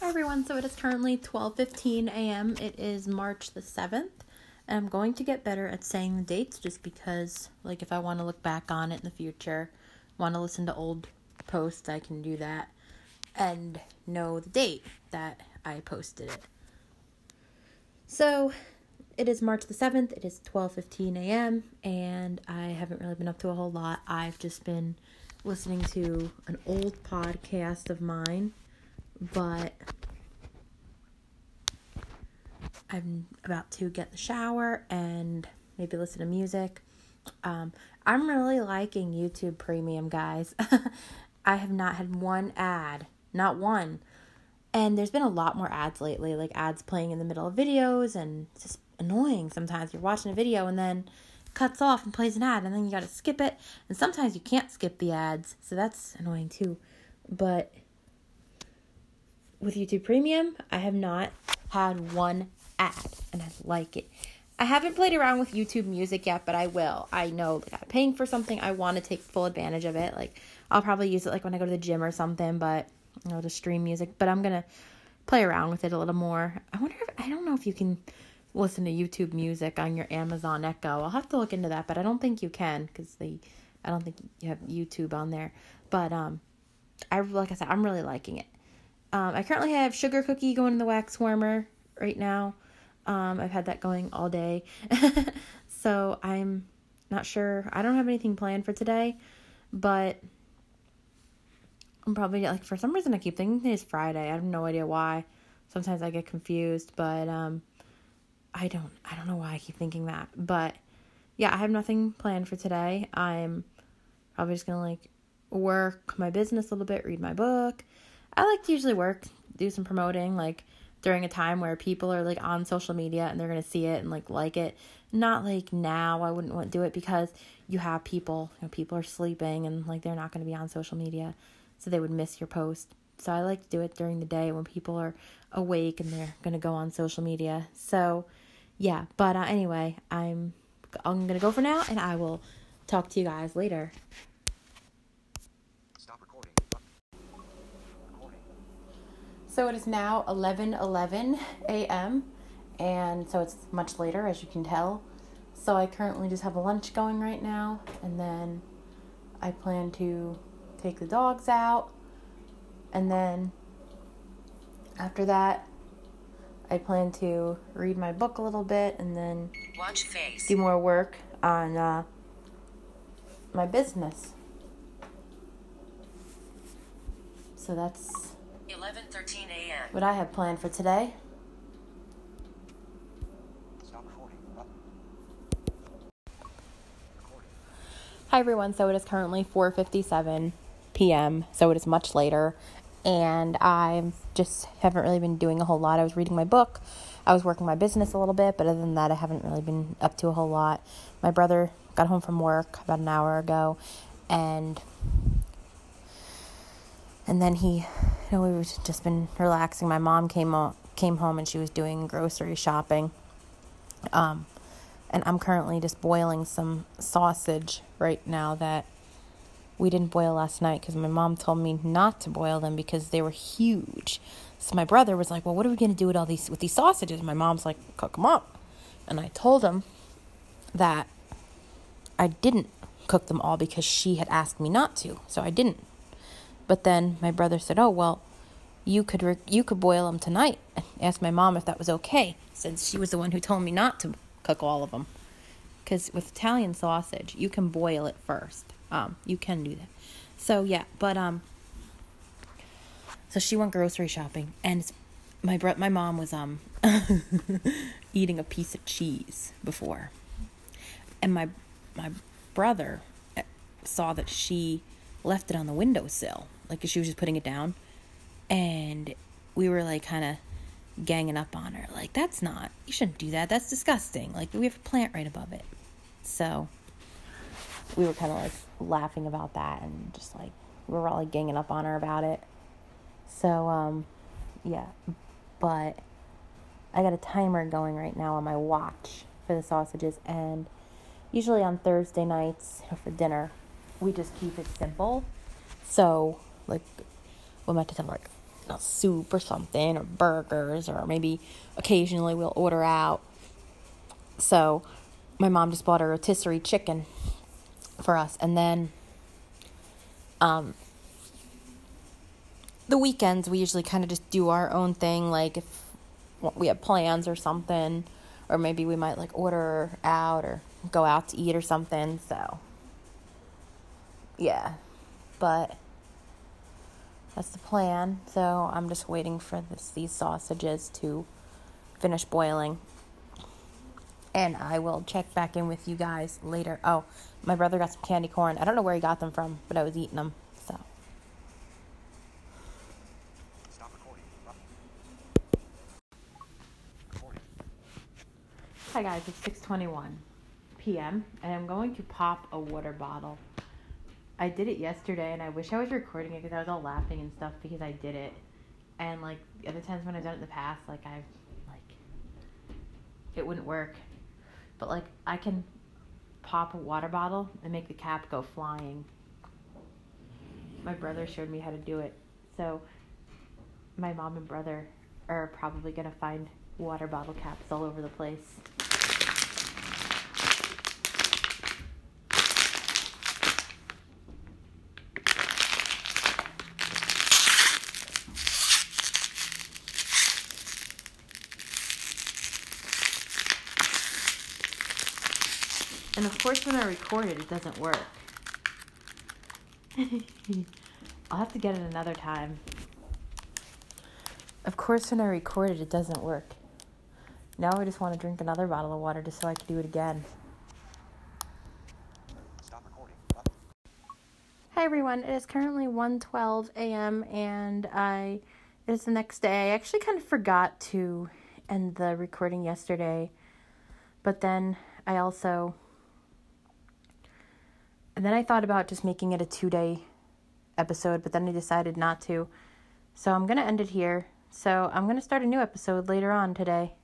Hi everyone, so it is currently 12:15 a.m. It is March the 7th, and I'm going to get better at saying the dates just because, like, if I want to look back on it in the future, want to listen to old posts, I can do that and know the date that I posted it. So it is March the 7th, it is 12:15 a.m., and I haven't really been up to a whole lot. I've just been listening to an old podcast of mine, but I'm about to get the shower and maybe listen to music. I'm really liking YouTube Premium, guys. I have not had one ad, not one. And there's been a lot more ads lately, like ads playing in the middle of videos, and it's just annoying sometimes. You're watching a video and then cuts off and plays an ad, and then you gotta skip it. And sometimes you can't skip the ads, so that's annoying too. But with YouTube Premium, I have not had one ad, and I like it. I haven't played around with YouTube Music yet, but I will. I know, like, I'm paying for something. I want to take full advantage of it. Like, I'll probably use it, like, when I go to the gym or something, but I'll, you know, just stream music. But I'm going to play around with it a little more. I don't know if you can listen to YouTube Music on your Amazon Echo. I'll have to look into that, but I don't think you can because I don't think you have YouTube on there. But like I said, I'm really liking it. I currently have Sugar Cookie going in the wax warmer right now. I've had that going all day. So I'm not sure. I don't have anything planned for today, but I'm probably, like, for some reason I keep thinking today's Friday. I have no idea why. Sometimes I get confused, but I don't know why I keep thinking that. But yeah, I have nothing planned for today. I'm probably just going to, like, work my business a little bit, read my book. I like to usually work, do some promoting, like, during a time where people are, like, on social media and they're going to see it and like it. Not like now, I wouldn't want to do it because you have people, you know, people are sleeping and, like, they're not going to be on social media, so they would miss your post. So I like to do it during the day when people are awake and they're going to go on social media. So yeah, but anyway, I'm going to go for now, and I will talk to you guys later. So it is now 11:11 a.m. and so it's much later, as you can tell. So I currently just have a lunch going right now, and then I plan to take the dogs out, and then after that I plan to read my book a little bit and then watch face, do more work on my business. So that's 11:13 a.m. what I have planned for today. Stop recording. Hi everyone, so it is currently 4:57 p.m. so it is much later, and I just haven't really been doing a whole lot. I was reading my book, I was working my business a little bit, but other than that I haven't really been up to a whole lot. My brother got home from work about an hour ago, and then he, you know, we've just been relaxing. My mom came home and she was doing grocery shopping. And I'm currently just boiling some sausage right now that we didn't boil last night because my mom told me not to boil them because they were huge. So my brother was like, well, what are we going to do with these sausages? And my mom's like, cook them up. And I told him that I didn't cook them all because she had asked me not to. So I didn't. But then my brother said, oh, well, you could boil them tonight. I asked my mom if that was okay, since she was the one who told me not to cook all of them. Because with Italian sausage, you can boil it first. You can do that. So, yeah, but, so she went grocery shopping, and my mom was, eating a piece of cheese before. And my brother saw that she left it on the windowsill, like, she was just putting it down, and we were, like, kind of ganging up on her, like, that's not, you shouldn't do that, that's disgusting, like, we have a plant right above it. So we were kind of, like, laughing about that, and just, like, we were all, like, ganging up on her about it. So yeah, but I got a timer going right now on my watch for the sausages, and usually on Thursday nights, you know, for dinner we just keep it simple. So, like, what am I to tell, like, not soup or something, or burgers, or maybe occasionally we'll order out. So my mom just bought a rotisserie chicken for us. And then the weekends we usually kind of just do our own thing, like if we have plans or something, or maybe we might like order out or go out to eat or something. So yeah, but that's the plan. So I'm just waiting for these sausages to finish boiling, and I will check back in with you guys later. Oh, my brother got some candy corn. I don't know where he got them from, but I was eating them. So stop recording. Hi guys, it's 6:21 p.m. and I'm going to pop a water bottle. I did it yesterday, and I wish I was recording it because I was all laughing and stuff because I did it. And like other times when I've done it in the past, like I've it wouldn't work. But like I can pop a water bottle and make the cap go flying. My brother showed me how to do it. So my mom and brother are probably gonna find water bottle caps all over the place. And of course when I record it, it doesn't work. I'll have to get it another time. Of course when I record it, it doesn't work. Now I just want to drink another bottle of water just so I can do it again. Stop recording. Hi everyone, it is currently 1:12 a.m. and it is the next day. I actually kind of forgot to end the recording yesterday, but then I also... And then I thought about just making it a 2-day episode, but then I decided not to. So I'm going to end it here. So I'm going to start a new episode later on today.